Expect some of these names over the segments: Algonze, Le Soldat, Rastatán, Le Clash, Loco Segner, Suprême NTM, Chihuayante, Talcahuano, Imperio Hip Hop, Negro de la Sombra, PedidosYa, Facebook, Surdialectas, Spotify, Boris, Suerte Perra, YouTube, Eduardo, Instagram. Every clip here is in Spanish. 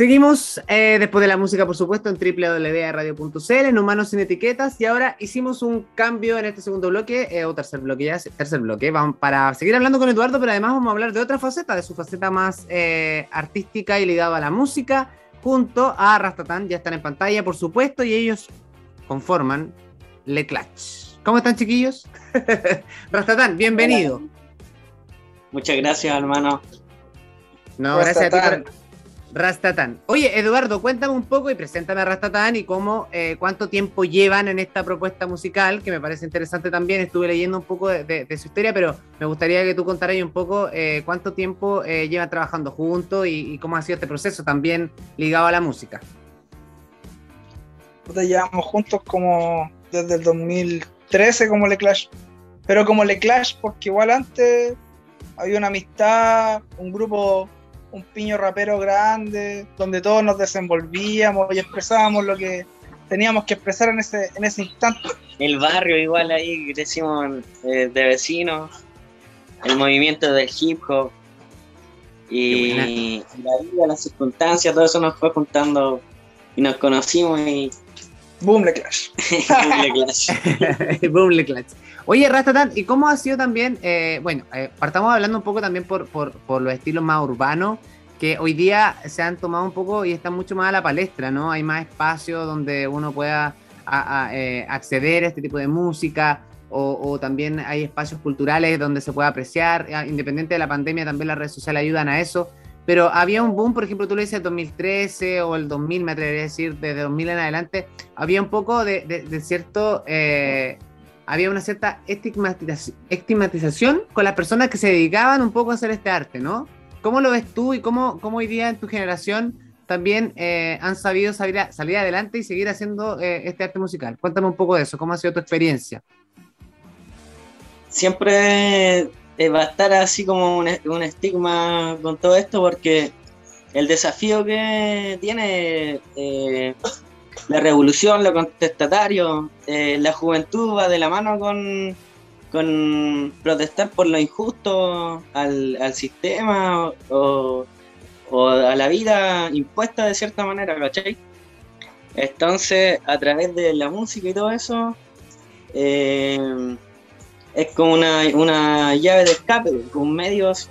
Seguimos después de la música, por supuesto, en www.radio.cl, en Humanos Sin Etiquetas. Y ahora hicimos un cambio en este segundo bloque, o tercer bloque ya, vamos para seguir hablando con Eduardo, pero además vamos a hablar de otra faceta, de su faceta más artística y ligada a la música, junto a Rastatán. Ya están en pantalla, por supuesto, y ellos conforman Le Clash. ¿Cómo están, chiquillos? Rastatán, bienvenido. Hola. Muchas gracias, hermano. No, Rastatán. Gracias a ti por... Rastatán. Oye, Eduardo, cuéntame un poco y preséntame a Rastatán y cómo, cuánto tiempo llevan en esta propuesta musical, que me parece interesante también. Estuve leyendo un poco de su historia, pero me gustaría que tú contaras un poco cuánto tiempo llevan trabajando juntos y cómo ha sido este proceso también ligado a la música. Nosotros llevamos juntos como desde el 2013 como Le Clash, pero como Le Clash porque igual antes había una amistad, un grupo... un piño rapero grande, donde todos nos desenvolvíamos y expresábamos lo que teníamos que expresar en ese instante. El barrio igual ahí, crecimos de vecinos, el movimiento del hip hop y la vida, las circunstancias, todo eso nos fue juntando y nos conocimos y... ¡Boom, Le Clash! ¡Boom, Le Clash! ¡Boom, Le Clash! Oye, Rastatán, ¿y cómo ha sido también? Partamos hablando un poco también por los estilos más urbanos que hoy día se han tomado un poco y están mucho más a la palestra, ¿no? Hay más espacios donde uno pueda acceder a este tipo de música o también hay espacios culturales donde se pueda apreciar. Independiente de la pandemia, también las redes sociales ayudan a eso. Pero había un boom, por ejemplo, tú lo dices, el 2013 o el 2000, me atrevería a decir, desde 2000 en adelante, había un poco de cierto... había una cierta estigmatización con las personas que se dedicaban un poco a hacer este arte, ¿no? ¿Cómo lo ves tú y cómo hoy día en tu generación también han sabido salir adelante y seguir haciendo este arte musical? Cuéntame un poco de eso, ¿cómo ha sido tu experiencia? Siempre va a estar así como un estigma con todo esto porque el desafío que tiene... la revolución, lo contestatario, la juventud va de la mano con protestar por lo injusto al sistema o a la vida impuesta de cierta manera, ¿cachai? Entonces, a través de la música y todo eso, es como una llave de escape con medios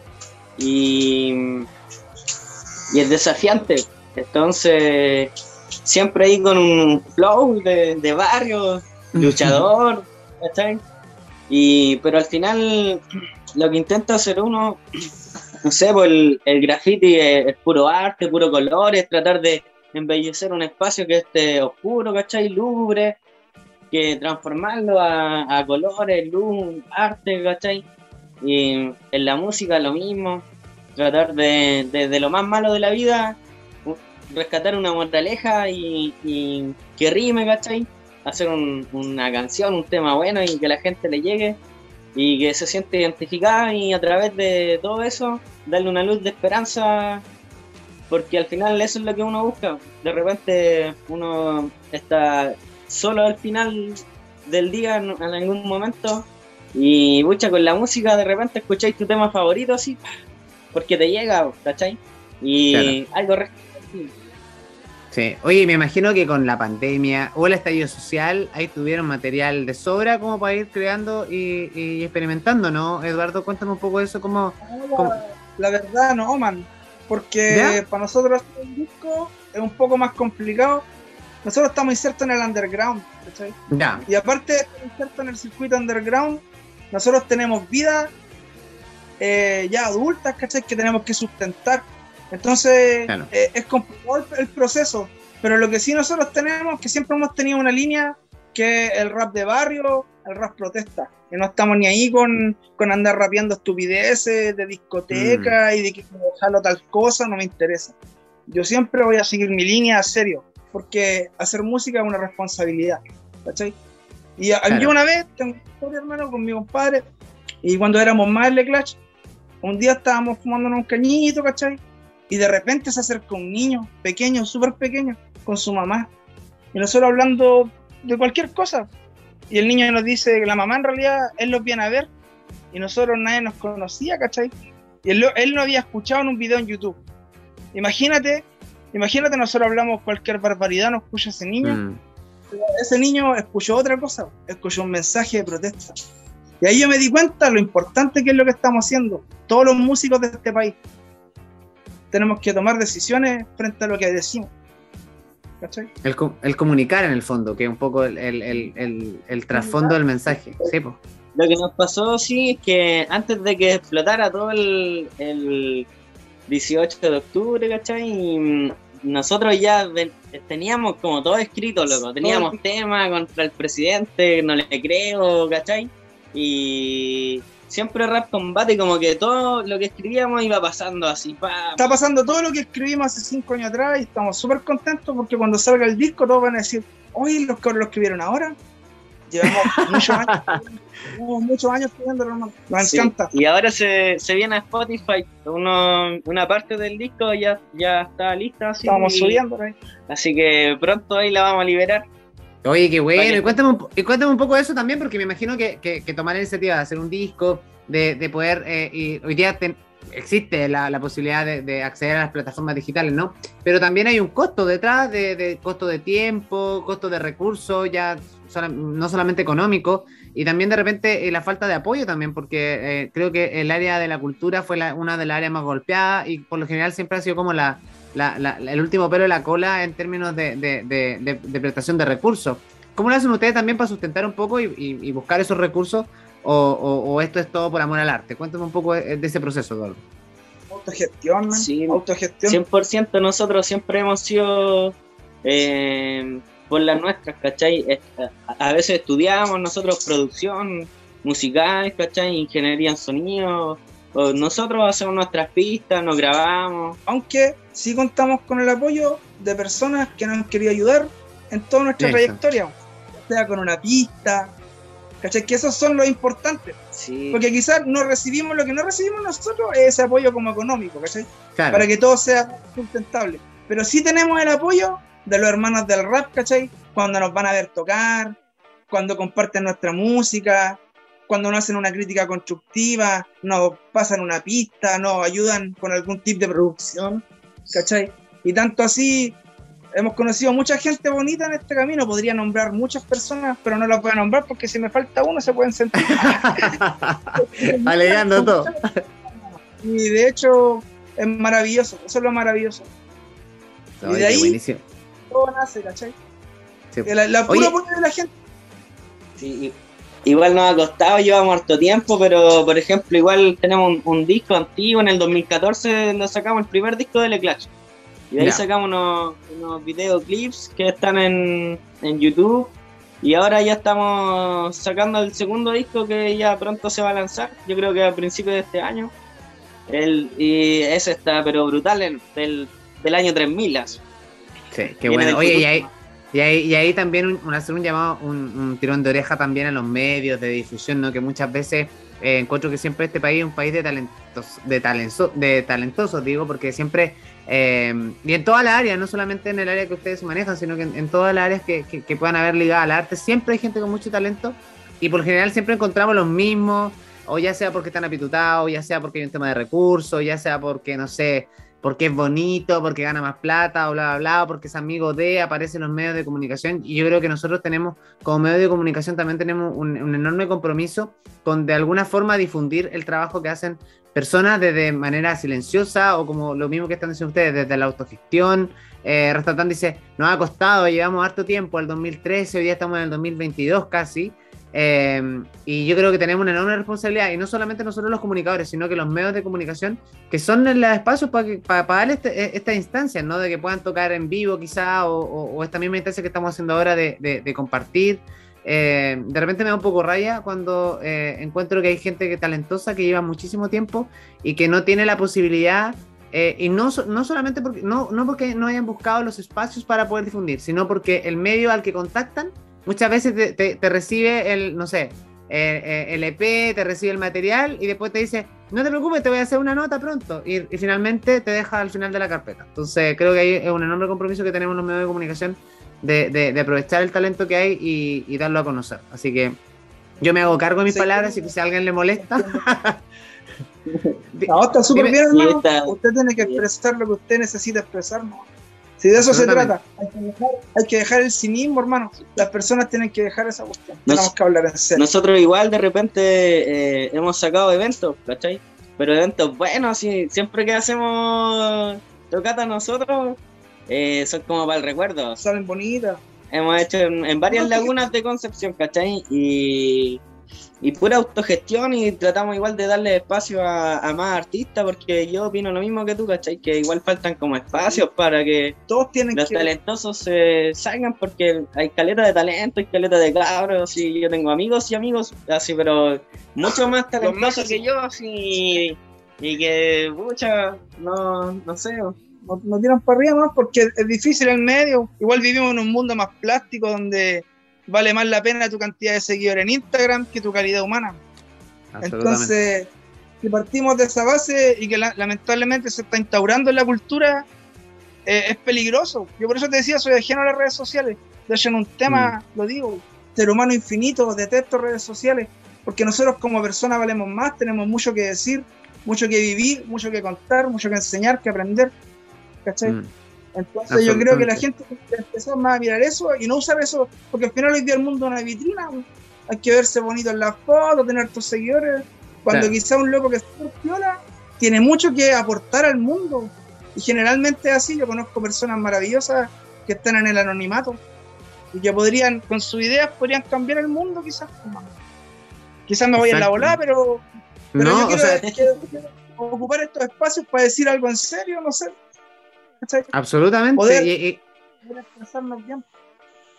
y es desafiante. Entonces... siempre ahí con un flow de barrio, luchador, ¿cachai? Pero al final lo que intenta hacer uno, no sé, pues el graffiti es puro arte, puro color, es tratar de embellecer un espacio que esté oscuro, ¿cachai? Lúgubre, que transformarlo a colores, luz, arte, ¿cachai? Y en la música lo mismo, tratar de lo más malo de la vida, rescatar una moraleja y que rime, ¿cachai? Hacer una canción, un tema bueno y que la gente le llegue y que se siente identificada y a través de todo eso darle una luz de esperanza porque al final eso es lo que uno busca. De repente uno está solo al final del día en algún momento y pucha, con la música de repente escucháis tu tema favorito así porque te llega, ¿cachai? Y claro. Algo sí. Oye, me imagino que con la pandemia o el estallido social ahí tuvieron material de sobra como para ir creando y experimentando, ¿no? Eduardo, cuéntame un poco de eso, ¿cómo? La verdad no, man, porque ¿ya? Para nosotros hacer un disco es un poco más complicado. Nosotros estamos insertos en el underground, ¿cachai? ¿Ya? Y aparte de estar insertos en el circuito underground, nosotros tenemos vidas ya adultas, ¿cachai? Que tenemos que sustentar. Entonces, claro. Es complicado el proceso, pero lo que sí nosotros tenemos, que siempre hemos tenido una línea, que el rap de barrio, el rap protesta, que no estamos ni ahí con andar rapeando estupideces de discoteca y de que dejarlo tal cosa, no me interesa. Yo siempre voy a seguir mi línea a serio, porque hacer música es una responsabilidad, ¿cachai? Y claro. Yo una vez, tengo una historia, hermano, con mi compadre, y cuando éramos más en Le Clash, un día estábamos fumándonos un cañito, ¿cachai? Y de repente se acercó un niño pequeño, súper pequeño, con su mamá. Y nosotros hablando de cualquier cosa. Y el niño nos dice que la mamá en realidad, él los viene a ver. Y nosotros nadie nos conocía, ¿cachai? Y él no había escuchado en un video en YouTube. Imagínate Imagínate, nosotros hablamos cualquier barbaridad, nos escucha ese niño. Ese niño escuchó otra cosa, escuchó un mensaje de protesta. Y ahí yo me di cuenta lo importante que es lo que estamos haciendo. Todos los músicos de este país tenemos que tomar decisiones frente a lo que decimos. ¿Cachai? El comunicar, en el fondo, que es un poco el trasfondo del mensaje. Sí, po. Lo que nos pasó, sí, es que antes de que explotara todo el 18 de octubre, ¿cachai? Y nosotros ya teníamos como todo escrito, loco. Teníamos temas contra el presidente, no le creo, ¿cachai? Y siempre Rap Combate, como que todo lo que escribíamos iba pasando así, ¡pam! Está pasando todo lo que escribimos hace 5 años atrás y estamos súper contentos porque cuando salga el disco todos van a decir, oye, los que lo escribieron ahora, llevamos muchos años escribiéndolo, nos encanta. Y ahora se viene a Spotify, una parte del disco ya está lista, así estamos subiendo, ¿no? Así que pronto ahí la vamos a liberar. Oye, qué bueno, y cuéntame un poco de eso también, porque me imagino que tomar la iniciativa de hacer un disco, de poder, y hoy día existe la posibilidad de acceder a las plataformas digitales, ¿no? Pero también hay un costo detrás, de costo de tiempo, costo de recursos, ya no solamente económico, y también de repente la falta de apoyo también, porque creo que el área de la cultura fue una de las áreas más golpeadas, y por lo general siempre ha sido como el último pelo de la cola en términos de prestación de recursos. ¿Cómo lo hacen ustedes también para sustentar un poco y buscar esos recursos? ¿O esto es todo por amor al arte? Cuéntame un poco de ese proceso, Eduardo. Autogestión, sí, autogestión. 100% nosotros siempre hemos sido por las nuestras, ¿cachai? A veces estudiamos nosotros producción musical, ¿cachai? Ingeniería en sonido. Nosotros hacemos nuestras pistas, nos grabamos. Aunque sí contamos con el apoyo de personas que nos han querido ayudar en toda nuestra trayectoria, o sea, con una pista, ¿cachai? Que esos son los importantes, sí. Porque quizás no recibimos, lo que no recibimos nosotros es ese apoyo como económico, ¿cachai? Claro. Para que todo sea sustentable, pero sí tenemos el apoyo de los hermanos del rap, ¿cachai? Cuando nos van a ver tocar, cuando comparten nuestra música, cuando nos hacen una crítica constructiva, nos pasan una pista, nos ayudan con algún tip de producción, ¿cachai? Y tanto así, hemos conocido mucha gente bonita en este camino, podría nombrar muchas personas, pero no las voy a nombrar porque si me falta uno se pueden sentir. Alegando todo. Y de hecho, es maravilloso, eso es lo maravilloso. Oye, y de ahí, buenísimo. Todo nace, ¿cachai? Sí. La pura apoyo de la gente. Sí. Igual nos ha costado, llevamos harto tiempo, pero por ejemplo igual tenemos un disco antiguo, en el 2014 nos sacamos el primer disco de Le Clash. Y de ahí sacamos unos videoclips que están en YouTube. Y ahora ya estamos sacando el segundo disco que ya pronto se va a lanzar, yo creo que a principios de este año. Y ese está pero brutal, del año 3000. Así. Sí, qué bueno. Oye, y ahí... Y ahí también hacer un llamado, un tirón de oreja también a los medios de difusión, ¿no? Que muchas veces encuentro que siempre este país es un país de talentosos, digo, porque siempre, y en todas las áreas, no solamente en el área que ustedes manejan, sino que en todas las áreas que puedan haber ligado al arte, siempre hay gente con mucho talento y por general siempre encontramos los mismos, o ya sea porque están apitutados, ya sea porque hay un tema de recursos, ya sea porque, no sé... porque es bonito, porque gana más plata, bla, bla, bla, porque es amigo de, aparece en los medios de comunicación, y yo creo que nosotros tenemos, como medio de comunicación, también tenemos un enorme compromiso con, de alguna forma, difundir el trabajo que hacen personas desde manera silenciosa, o como lo mismo que están diciendo ustedes, desde la autogestión. Rastatán dice, nos ha costado, llevamos harto tiempo, al 2013, hoy día estamos en el 2022 casi, y yo creo que tenemos una enorme responsabilidad, y no solamente nosotros los comunicadores, sino que los medios de comunicación, que son los espacios para darle esta instancia, ¿no? De que puedan tocar en vivo quizá, o esta misma instancia que estamos haciendo ahora de compartir. De repente me da un poco raya cuando encuentro que hay gente talentosa que lleva muchísimo tiempo y que no tiene la posibilidad, y no solamente porque no porque no hayan buscado los espacios para poder difundir, sino porque el medio al que contactan muchas veces te recibe el EP, te recibe el material y después te dice, no te preocupes, te voy a hacer una nota pronto, y finalmente te deja al final de la carpeta. Entonces creo que ahí es un enorme compromiso que tenemos los medios de comunicación de aprovechar el talento que hay y darlo a conocer. Así que yo me hago cargo de mis palabras, y que si a alguien le molesta... No, está súper bien, hermano. Usted tiene que expresar lo que usted necesita expresar, ¿no? Si de eso se trata, hay que dejar el cinismo, hermano. Las personas tienen que dejar esa cuestión. Tenemos que hablar en serio. Nosotros igual de repente hemos sacado eventos, ¿cachai? Pero eventos buenos, si, siempre que hacemos tocata nosotros, son como para el recuerdo. Salen bonitas. Hemos hecho en varias lagunas de Concepción, ¿cachai? Y pura autogestión, y tratamos igual de darle espacio a más artistas, porque yo opino lo mismo que tú, ¿cachai? Que igual faltan como espacios para que todos tienen los talentosos se salgan, porque hay caleta de talento, hay caleta de cabros, y yo tengo amigos y amigos así, pero mucho más talentosos que yo, así, y que muchas, no sé... No tiran para arriba más porque es difícil el medio. Igual vivimos en un mundo más plástico donde vale más la pena tu cantidad de seguidores en Instagram que tu calidad humana. Entonces, si partimos de esa base y que lamentablemente se está instaurando en la cultura, es peligroso. Yo por eso te decía, soy ajeno a las redes sociales. De hecho, en un tema, lo digo, ser humano infinito, detesto redes sociales, porque nosotros como personas valemos más, tenemos mucho que decir, mucho que vivir, mucho que contar, mucho que enseñar, que aprender. ¿Cachai? Entonces yo creo que la gente empezó más a mirar eso y no usar eso, porque al final hoy día el mundo es una vitrina, hay que verse bonito en las fotos, tener tus seguidores, cuando quizá un loco que se funciona tiene mucho que aportar al mundo, y generalmente es así. Yo conozco personas maravillosas que están en el anonimato y que podrían, con sus ideas, podrían cambiar el mundo quizás. Quizás me voy a la volada, pero no, yo quiero ocupar estos espacios para decir algo en serio, no sé. Absolutamente. Poder, expresarnos bien.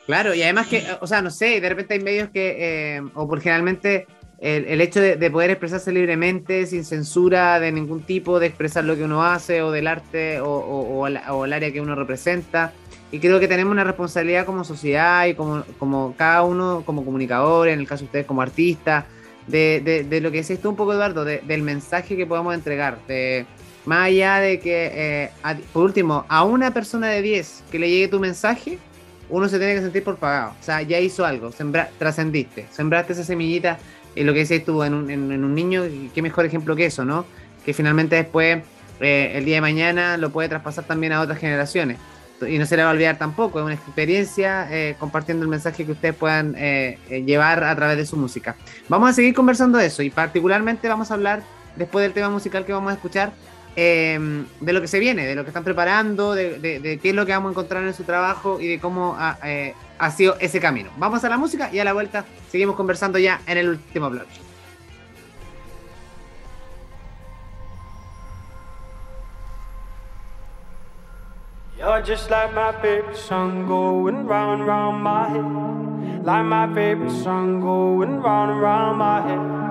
Claro, y además que, o sea, no sé, de repente hay medios que, o por generalmente el hecho de poder expresarse libremente, sin censura de ningún tipo, de expresar lo que uno hace, o del arte, o el área que uno representa, y creo que tenemos una responsabilidad como sociedad y como cada uno, como comunicadores, en el caso de ustedes como artistas, de lo que decís tú un poco, Eduardo, del mensaje que podamos entregar, más allá de que, por último, a una persona de 10 que le llegue tu mensaje, uno se tiene que sentir por pagado. O sea, ya hizo algo, trascendiste, sembraste esa semillita, lo que decías tú, en un niño, y qué mejor ejemplo que eso, ¿no? Que finalmente después, el día de mañana, lo puede traspasar también a otras generaciones. Y no se le va a olvidar tampoco, es una experiencia compartiendo el mensaje que ustedes puedan llevar a través de su música. Vamos a seguir conversando de eso, y particularmente vamos a hablar, después del tema musical que vamos a escuchar, de lo que se viene, de lo que están preparando, de qué es lo que vamos a encontrar en su trabajo y de cómo ha sido ese camino. Vamos a la música y a la vuelta seguimos conversando ya en el último bloque. You're just like my favorite song going round and round my head, like my favorite song going round and round my head.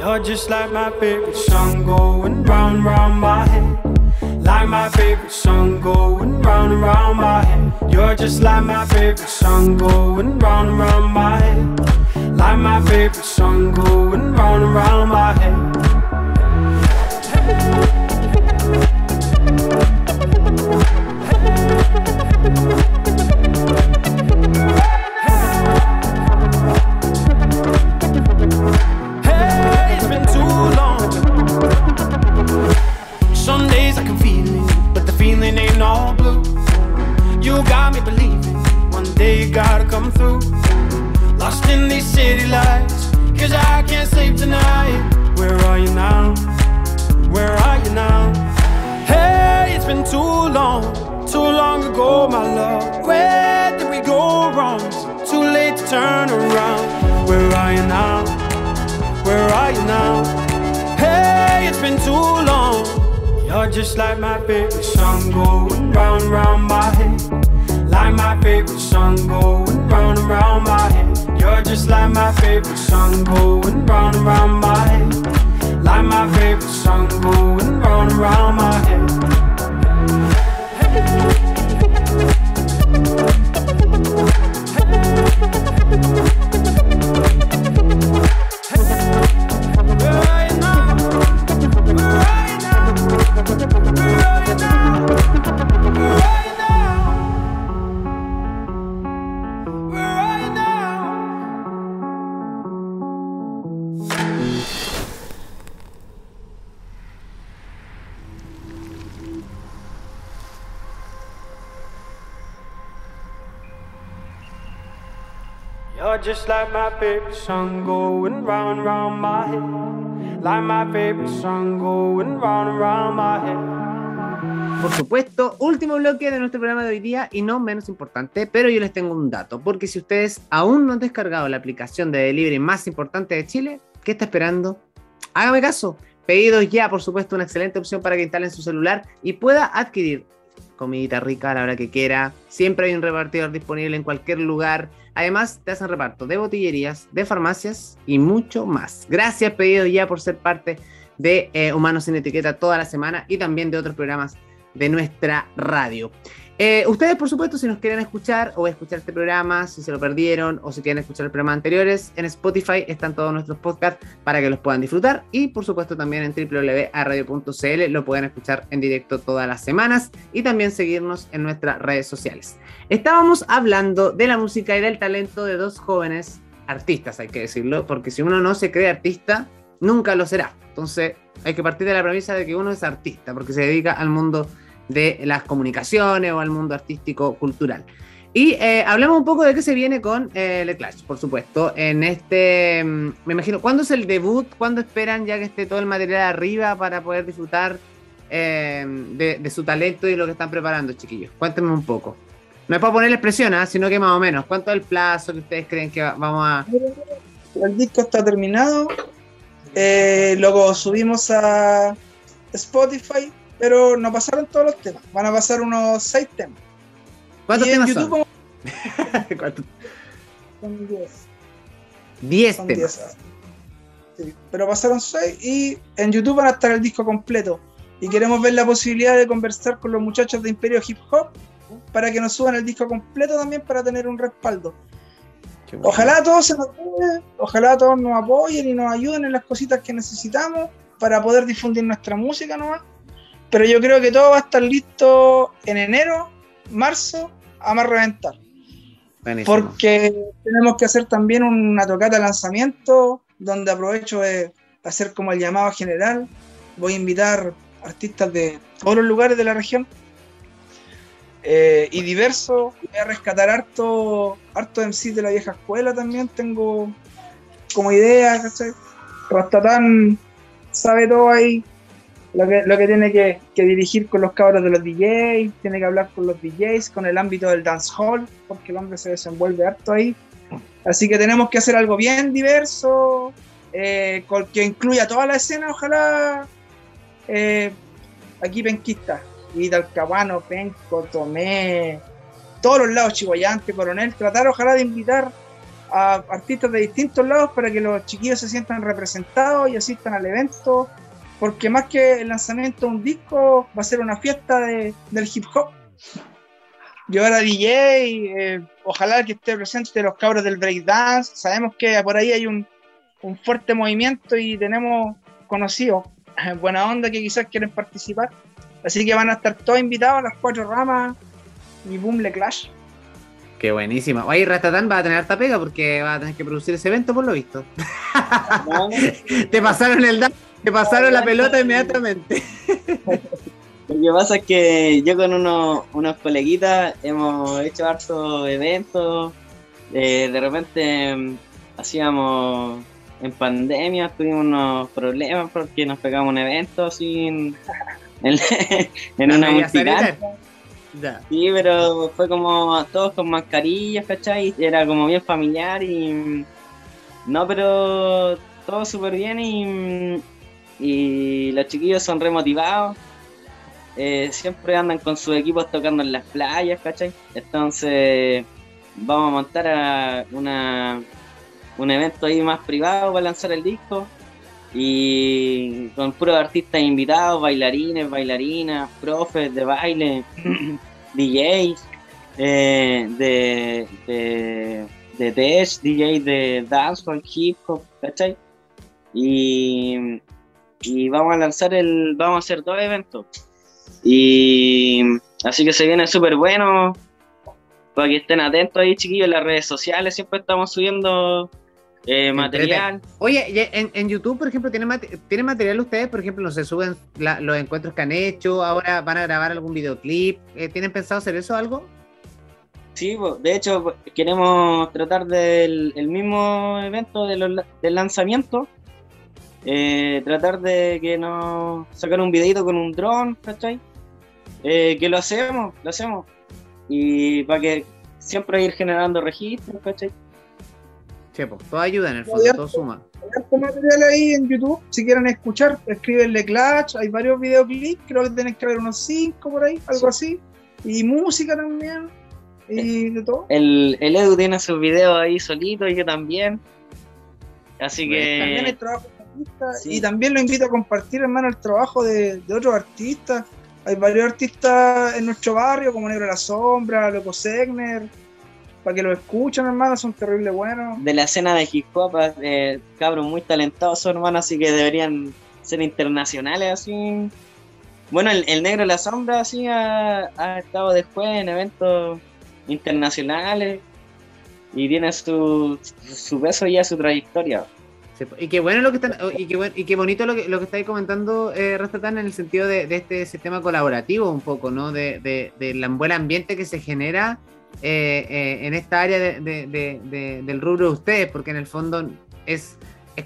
You're just like my favorite song going round and round my head, like my favorite song going round and round my head. You're just like my favorite song going round and round my head, like my favorite song going round and round my head. Gotta come through. Lost in these city lights, cause I can't sleep tonight. Where are you now? Where are you now? Hey, it's been too long ago, my love. Where did we go wrong? It's too late to turn around. Where are you now? Where are you now? Hey, it's been too long. You're just like my favorite song going round, round my head, like my favorite song going round and round my head. You're just like my favorite song going round and round my head, like my favorite song going round and round my head. you're just like my favorite song going round and round my head. Like my favorite song going round and round my head. Por supuesto, último bloque de nuestro programa de hoy día y no menos importante, pero yo les tengo un dato, porque si ustedes aún no han descargado la aplicación de delivery más importante de Chile, ¿qué está esperando? Hágame caso. PedidosYa, por supuesto, una excelente opción para que instalen su celular y pueda adquirir comidita rica a la hora que quiera. Siempre hay un repartidor disponible en cualquier lugar. Además, te hacen reparto de botillerías, de farmacias y mucho más. Gracias, PedidosYa, por ser parte de Humanos sin Etiqueta toda la semana y también de otros programas de nuestra radio. Ustedes, por supuesto, si nos quieren escuchar o escuchar este programa, si se lo perdieron o si quieren escuchar el programa anteriores, en Spotify están todos nuestros podcasts para que los puedan disfrutar y, por supuesto, también en www.arradio.cl lo pueden escuchar en directo todas las semanas y también seguirnos en nuestras redes sociales. Estábamos hablando de la música y del talento de dos jóvenes artistas, hay que decirlo, porque si uno no se cree artista, nunca lo será. Entonces, hay que partir de la premisa de que uno es artista porque se dedica al mundo de las comunicaciones o al mundo artístico-cultural. Y hablemos un poco de qué se viene con Le Clash, por supuesto, en este... me imagino, ¿cuándo es el debut? ¿Cuándo esperan ya que esté todo el material arriba para poder disfrutar de su talento y lo que están preparando, chiquillos? Cuéntenme un poco. No es para ponerles presión, sino que más o menos. ¿Cuánto es el plazo que ustedes creen que vamos a...? El disco está terminado, luego subimos a Spotify, pero no pasaron todos los temas, van a pasar unos 6 temas. ¿Cuántos temas YouTube son? ¿Cuántos? Son 10. 10 temas. 10, sí, pero pasaron 6 y en YouTube van a estar el disco completo. Y queremos ver la posibilidad de conversar con los muchachos de Imperio Hip Hop para que nos suban el disco completo también para tener un respaldo. Bueno. Ojalá todos se nos ayuden, ojalá todos nos apoyen y nos ayuden en las cositas que necesitamos para poder difundir nuestra música nomás. Pero yo creo que todo va a estar listo en enero, marzo, a más reventar. Buenísimo. Porque tenemos que hacer también una tocata de lanzamiento, donde aprovecho de hacer como el llamado general. Voy a invitar artistas de todos los lugares de la región y diversos. Voy a rescatar harto MCs de la vieja escuela también. Tengo como idea, ¿cachai? Rastatán sabe todo ahí. Lo que tiene que dirigir con los cabros de los DJs, tiene que hablar con los DJs, con el ámbito del dancehall, porque el hombre se desenvuelve harto ahí. Así que tenemos que hacer algo bien diverso, que incluya toda la escena, ojalá. Aquí penquistas, y talcahuano, penco, tomé, todos los lados, chihuayante, coronel, tratar ojalá de invitar a artistas de distintos lados para que los chiquillos se sientan representados y asistan al evento. Porque más que el lanzamiento de un disco, va a ser una fiesta del hip hop. Llevar a DJ, ojalá que esté presente los cabros del breakdance. Sabemos que por ahí hay un fuerte movimiento y tenemos conocidos, buena onda, que quizás quieren participar. Así que van a estar todos invitados a las 4 ramas y boom, Le Clash. Qué buenísima. Ahí Rastatán va a tener harta pega porque va a tener que producir ese evento, por lo visto. No. Te pasaron el dato. Te pasaron la pelota inmediatamente. Lo que pasa es que yo con unos coleguitas hemos hecho hartos eventos. De repente hacíamos, en pandemia tuvimos unos problemas porque nos pegamos un evento sin en una multinacional. Sí, pero fue como todos con mascarillas, ¿cachai? Era como bien familiar y... No, pero todo súper bien y los chiquillos son re motivados, siempre andan con sus equipos tocando en las playas, ¿cachai? Entonces vamos a montar un evento ahí más privado para lanzar el disco y con puros artistas invitados, bailarines, bailarinas, profes de baile, DJs de tech, DJs de dancehall, hip hop, ¿cachai? Y vamos a hacer 2 eventos. Y así que se viene súper bueno. Para que estén atentos ahí, chiquillos, en las redes sociales siempre estamos subiendo material. Oye, ¿y en YouTube, por ejemplo, tienen material ustedes? Por ejemplo, no sé, suben los encuentros que han hecho, ahora van a grabar algún videoclip. ¿Tienen pensado hacer eso o algo? Sí, de hecho queremos tratar del mismo evento del lanzamiento, tratar de que nos sacar un videito con un dron, ¿cachai? Que lo hacemos, y para que siempre ir generando registros, ¿cachai? Sí, pues, todo ayuda en el fondo, todo suma. Hay harto material ahí en YouTube, si quieren escuchar, escriben Le Clash, hay varios videoclips, creo que tenés que ver unos 5 por ahí, algo así, y música también. Y de todo. El Edu tiene sus videos ahí solito y yo también. Así pues que también el trabajo de artistas, sí. Y también lo invito a compartir, hermano, el trabajo de otros artistas. Hay varios artistas en nuestro barrio, como Negro de la Sombra, Loco Segner, para que lo escuchen, hermano, son terribles buenos. De la escena de hip hop, cabros muy talentosos, hermano, así que deberían ser internacionales así. Bueno, el Negro de la Sombra así ha estado después en eventos internacionales y tiene su peso y su trayectoria. Sí, y qué bueno lo que están, y qué bonito lo que estáis comentando, Rastatán, en el sentido de este sistema colaborativo un poco, ¿no? Del buen ambiente que se genera en esta área del rubro de ustedes, porque en el fondo es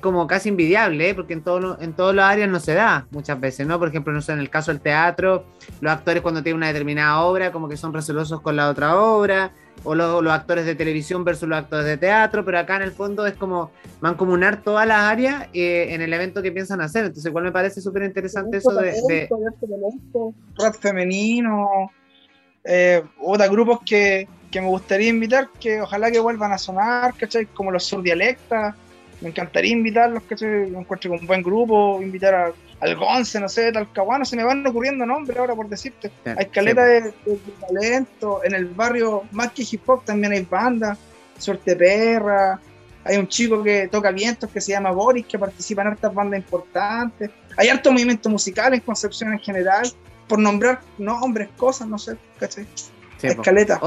como casi envidiable, ¿eh? Porque en todas las áreas no se da muchas veces, ¿no? Por ejemplo, no sé, en el caso del teatro, los actores cuando tienen una determinada obra como que son recelosos con la otra obra, o los actores de televisión versus los actores de teatro, pero acá en el fondo es como mancomunar todas las áreas en el evento que piensan hacer, entonces igual me parece súper interesante eso de rap femenino, otros grupos que me gustaría invitar, que ojalá que vuelvan a sonar, ¿cachai? Como los Surdialectas. Me encantaría invitarlos, que se encuentre con un buen grupo, invitar a Algonze, no sé, Talcahuano, se me van ocurriendo nombres ahora por decirte. Sí, hay caleta de talento, en el barrio, más que hip hop, también hay bandas, Suerte Perra, hay un chico que toca vientos que se llama Boris, que participa en hartas bandas importantes, hay harto movimiento musical en Concepción en general, por nombrar nombres, cosas, no sé, ¿cachai? Sí, hay caleta.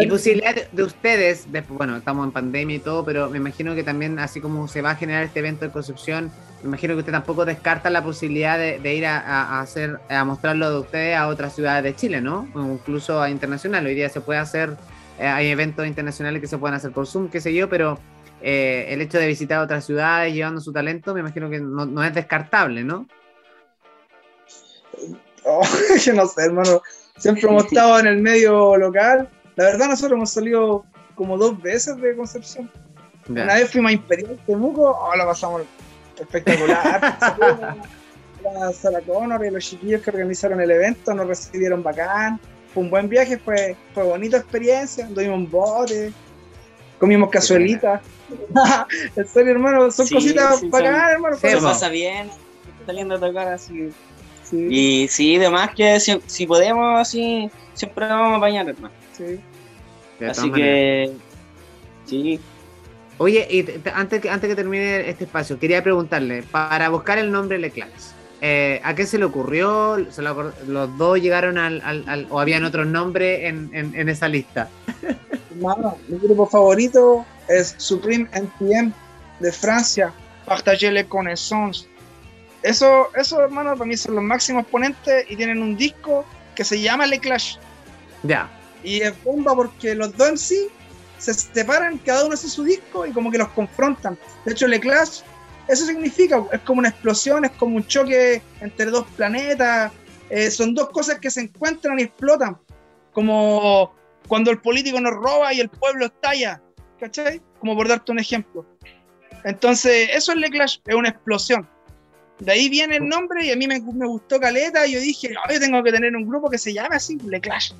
Y posibilidad de ustedes, bueno, estamos en pandemia y todo, pero me imagino que también, así como se va a generar este evento de Concepción, me imagino que usted tampoco descarta la posibilidad de ir a mostrar lo de ustedes a otras ciudades de Chile, ¿no? O incluso a internacional. Hoy día se puede hacer, hay eventos internacionales que se pueden hacer por Zoom, qué sé yo, pero el hecho de visitar otras ciudades llevando su talento, me imagino que no es descartable, ¿no? Yo no sé, hermano. Siempre hemos estado en el medio local. La verdad, nosotros hemos salido como 2 veces de Concepción. Yeah. Una vez fuimos a Imperio Temuco, la pasamos espectacular. La Sala Connor y los chiquillos que organizaron el evento nos recibieron bacán. Fue un buen viaje, fue bonita experiencia. Anduvimos en bote, comimos cazuelitas. En serio, hermano, son cositas bacanas, hermano. Se pasa bien, saliendo a tocar así. Sí. Y sí, además que si podemos, así, siempre vamos a apañar, hermano. Sí. Así que sí. Oye, y antes que termine este espacio, quería preguntarle, para buscar el nombre Le Clash, ¿a qué se le ocurrió? ¿Los dos llegaron o habían otros nombres en esa lista? Mano, mi grupo favorito es Suprême NTM de Francia, Partager les connaissances. Eso, hermano, para mí son los máximos exponentes y tienen un disco que se llama Le Clash. Ya. Y es bomba porque los dos en sí se separan, cada uno hace su disco y como que los confrontan. De hecho, Le Clash, eso significa, es como una explosión, es como un choque entre dos planetas. Son dos cosas que se encuentran y explotan. Como cuando el político nos roba y el pueblo estalla, ¿cachai? Como por darte un ejemplo. Entonces, eso es Le Clash, es una explosión. De ahí viene el nombre y a mí me gustó caleta y yo dije, yo tengo que tener un grupo que se llame así, Le Clash.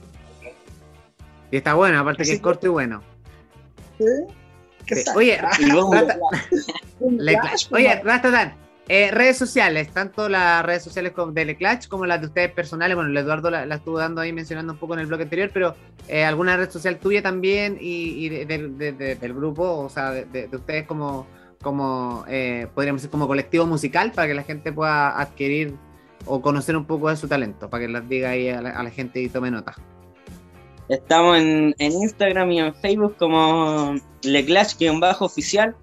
Y está bueno, aparte que es corto y bueno. ¿Sí? Oye, Rastatán, redes sociales, tanto las redes sociales de Le Clash como las de ustedes personales. Bueno, Eduardo la estuvo dando ahí, mencionando un poco en el bloque anterior, pero alguna red social tuya también y del grupo, o sea, de ustedes como podríamos decir, como colectivo musical, para que la gente pueda adquirir o conocer un poco de su talento, para que las diga ahí a la gente y tome nota. Estamos en Instagram y en Facebook como Le Clash_oficial.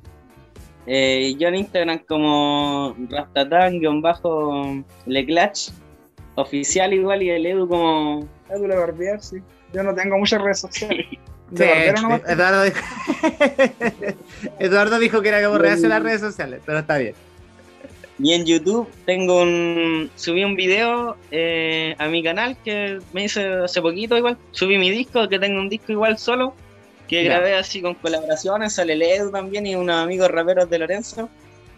Yo en Instagram como Rastatán_Le Clash oficial igual, y el Edu como Edu La Barbier, sí. Yo no tengo muchas redes sociales. Sí, Eduardo dijo... Eduardo dijo que era como rehacer las redes sociales, pero está bien. Y en YouTube tengo subí un video a mi canal que me hice hace poquito igual. Subí mi disco, que tengo un disco igual solo, que grabé así con colaboraciones, sale el Edu también y unos amigos raperos de Lorenzo.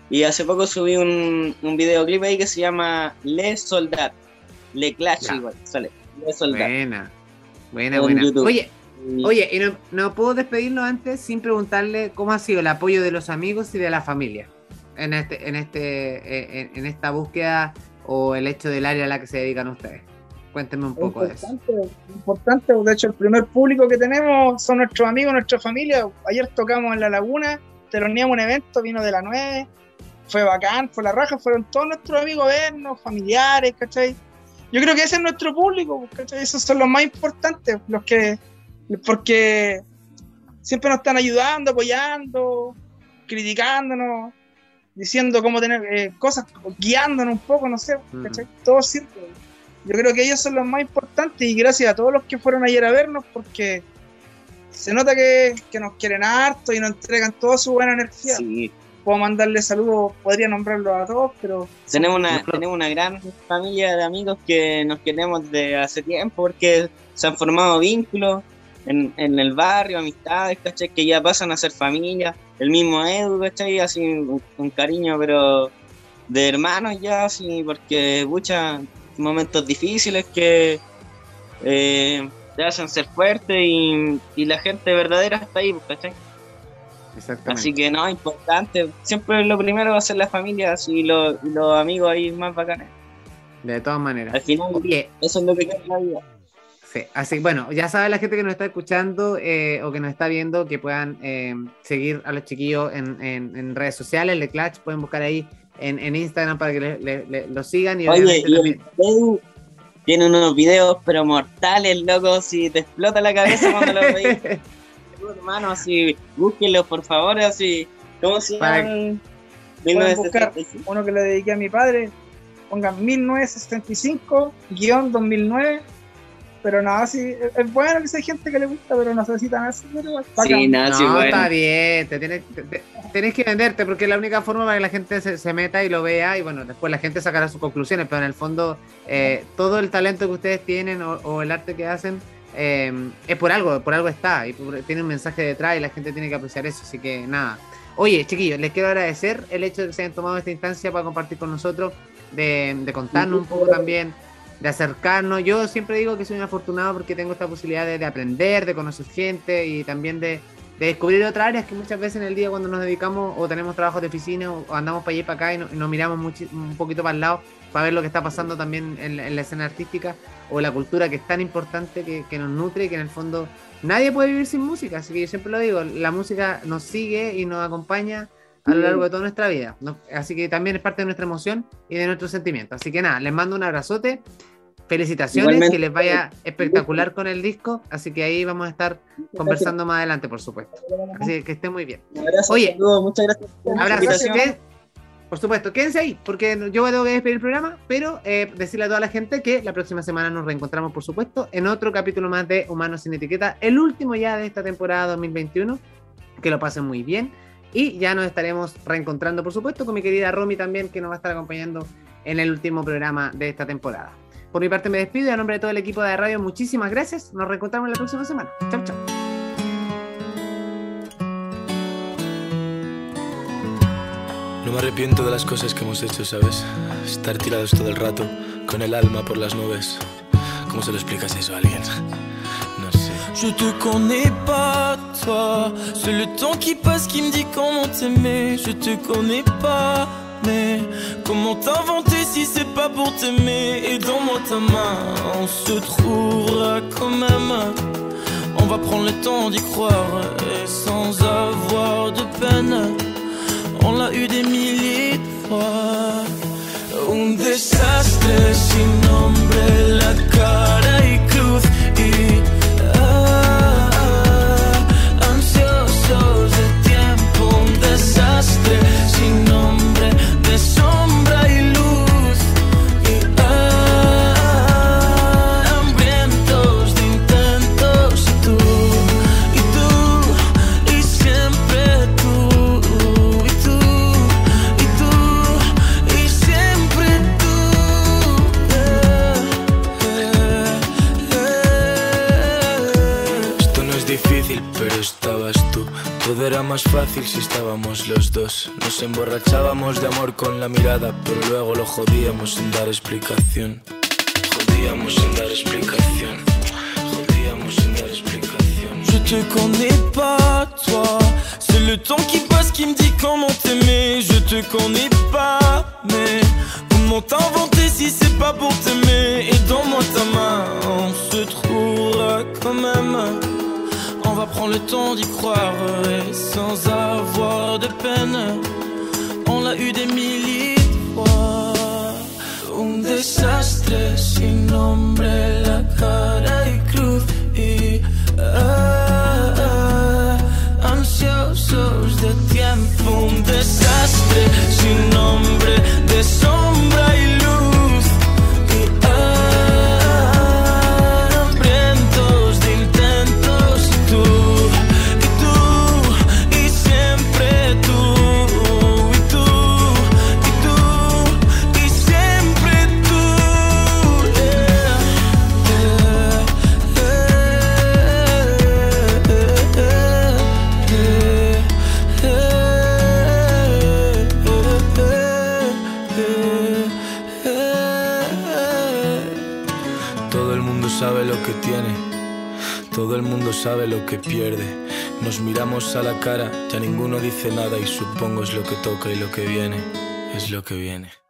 Y hace poco subí un videoclip ahí que se llama Le Soldat. Le Clash igual, sale. Le Soldat. Buena, buena, buena. YouTube. Oye, y no puedo despedirnos antes sin preguntarle cómo ha sido el apoyo de los amigos y de la familia en esta búsqueda, o el hecho del área a la que se dedican ustedes. Cuéntenme un poco de eso. Importante, de hecho el primer público que tenemos son nuestros amigos, nuestra familia. Ayer tocamos en La Laguna, teloneamos un evento, vino de la 9, fue bacán, fue la raja, fueron todos nuestros amigos a vernos, familiares, ¿cachai? Yo creo que ese es nuestro público, ¿cachai? Esos son los más importantes, los que, porque siempre nos están ayudando, apoyando, criticándonos, diciendo cómo tener cosas, guiándonos un poco, no sé, ¿cachai? Todo sirve. Yo creo que ellos son los más importantes, y gracias a todos los que fueron ayer a vernos, porque se nota que nos quieren harto y nos entregan toda su buena energía. Sí. Puedo mandarle saludos, podría nombrarlos a todos, pero... Tenemos una gran familia de amigos que nos queremos de hace tiempo, porque se han formado vínculos en el barrio, amistades, ¿cachai? Que ya pasan a ser familia. El mismo Edu, ¿cachai? Así un cariño, pero de hermanos ya, así, porque muchos momentos difíciles que te hacen ser fuerte, y la gente verdadera está ahí, ¿cachai? Exactamente. Así que no, importante. Siempre lo primero va a ser las familias y los amigos ahí más bacanes. De todas maneras. Al final, eso es lo que queda en la vida. Sí, así, bueno, ya sabe la gente que nos está escuchando o que nos está viendo, que puedan seguir a los chiquillos en redes sociales. Le Clash, pueden buscar ahí en Instagram para que lo sigan. Y oye, tiene unos videos pero mortales, loco, si te explota la cabeza cuando los veis. Hermano, así, búsquenlos por favor, así, ¿cómo se llaman? Pueden buscar uno que le dediqué a mi padre, pongan 1965-2009. Pero nada, sí, es bueno que sea gente que le gusta, pero no se necesita nada. Sí, nada, sí, bueno. Está bien, tenés que venderte, porque es la única forma para que la gente se meta y lo vea, y bueno, después la gente sacará sus conclusiones, pero en el fondo todo el talento que ustedes tienen o el arte que hacen es por algo está, y tiene un mensaje detrás y la gente tiene que apreciar eso, así que nada. Oye, chiquillos, les quiero agradecer el hecho de que se hayan tomado esta instancia para compartir con nosotros, de contarnos un poco también, de acercarnos. Yo siempre digo que soy un afortunado porque tengo esta posibilidad de aprender, de conocer gente y también de descubrir otras áreas que muchas veces en el día, cuando nos dedicamos o tenemos trabajos de oficina o andamos para allá y para acá y nos miramos un poquito para el lado para ver lo que está pasando también en la escena artística o la cultura, que es tan importante, que nos nutre, y que en el fondo nadie puede vivir sin música. Así que yo siempre lo digo, la música nos sigue y nos acompaña a lo largo de toda nuestra vida, ¿no? Así que también es parte de nuestra emoción y de nuestros sentimientos. Así que nada, les mando un abrazote, felicitaciones, igualmente, que les vaya espectacular con el disco, así que ahí vamos a estar conversando más adelante, por supuesto. Así que esté muy bien. Un abrazo. Oye, muchas gracias por la invitación. Por supuesto, quédense ahí, porque yo tengo que despedir el programa, pero decirle a toda la gente que la próxima semana nos reencontramos, por supuesto, en otro capítulo más de Humanos Sin Etiqueta, el último ya de esta temporada 2021, que lo pasen muy bien, y ya nos estaremos reencontrando, por supuesto, con mi querida Romy también, que nos va a estar acompañando en el último programa de esta temporada. Por mi parte me despido, y a nombre de todo el equipo de radio, muchísimas gracias. Nos reencontramos la próxima semana. Chau, chau. No me arrepiento de las cosas que hemos hecho, ¿sabes? Estar tirados todo el rato, con el alma por las nubes. ¿Cómo se lo explicas eso a alguien? No sé. Je te connais pas, toi. C'est le temps qui passe qui me dit comment t'aimer. Je te connais pas. Mais comment t'inventer si c'est pas pour t'aimer? Et dans moi ta main, on se trouvera quand même. On va prendre le temps d'y croire et sans avoir de peine. On l'a eu des milliers de fois. Un desastre sin nombre, la cara y cruz y ansiosos de tiempo. Un desastre sin nombre, de sombra y luz, y hambrientos de intentos, y tú, y más fácil si estábamos los dos. Nos emborrachábamos de amor con la mirada, pero luego lo jodíamos sin dar explicación. Jodíamos sin dar explicación. Jodíamos sin dar explication. Je te connais pas, toi. C'est le temps qui passe qui me dit comment t'aimer. Je te connais pas, mais comment t'inventer si c'est pas pour t'aimer. Et dans moi ta main, on se trouvera quand même. On va prendre le temps d'y croire et sans avoir de peine. On l'a eu des milliers de fois. Un desastre sin nombre, la cara y cruz y ansiosos de tiempo. Un desastre sin nombre, de sombra y luz y todo el mundo sabe lo que pierde. Nos miramos a la cara, ya ninguno dice nada y supongo es lo que toca y lo que viene, es lo que viene.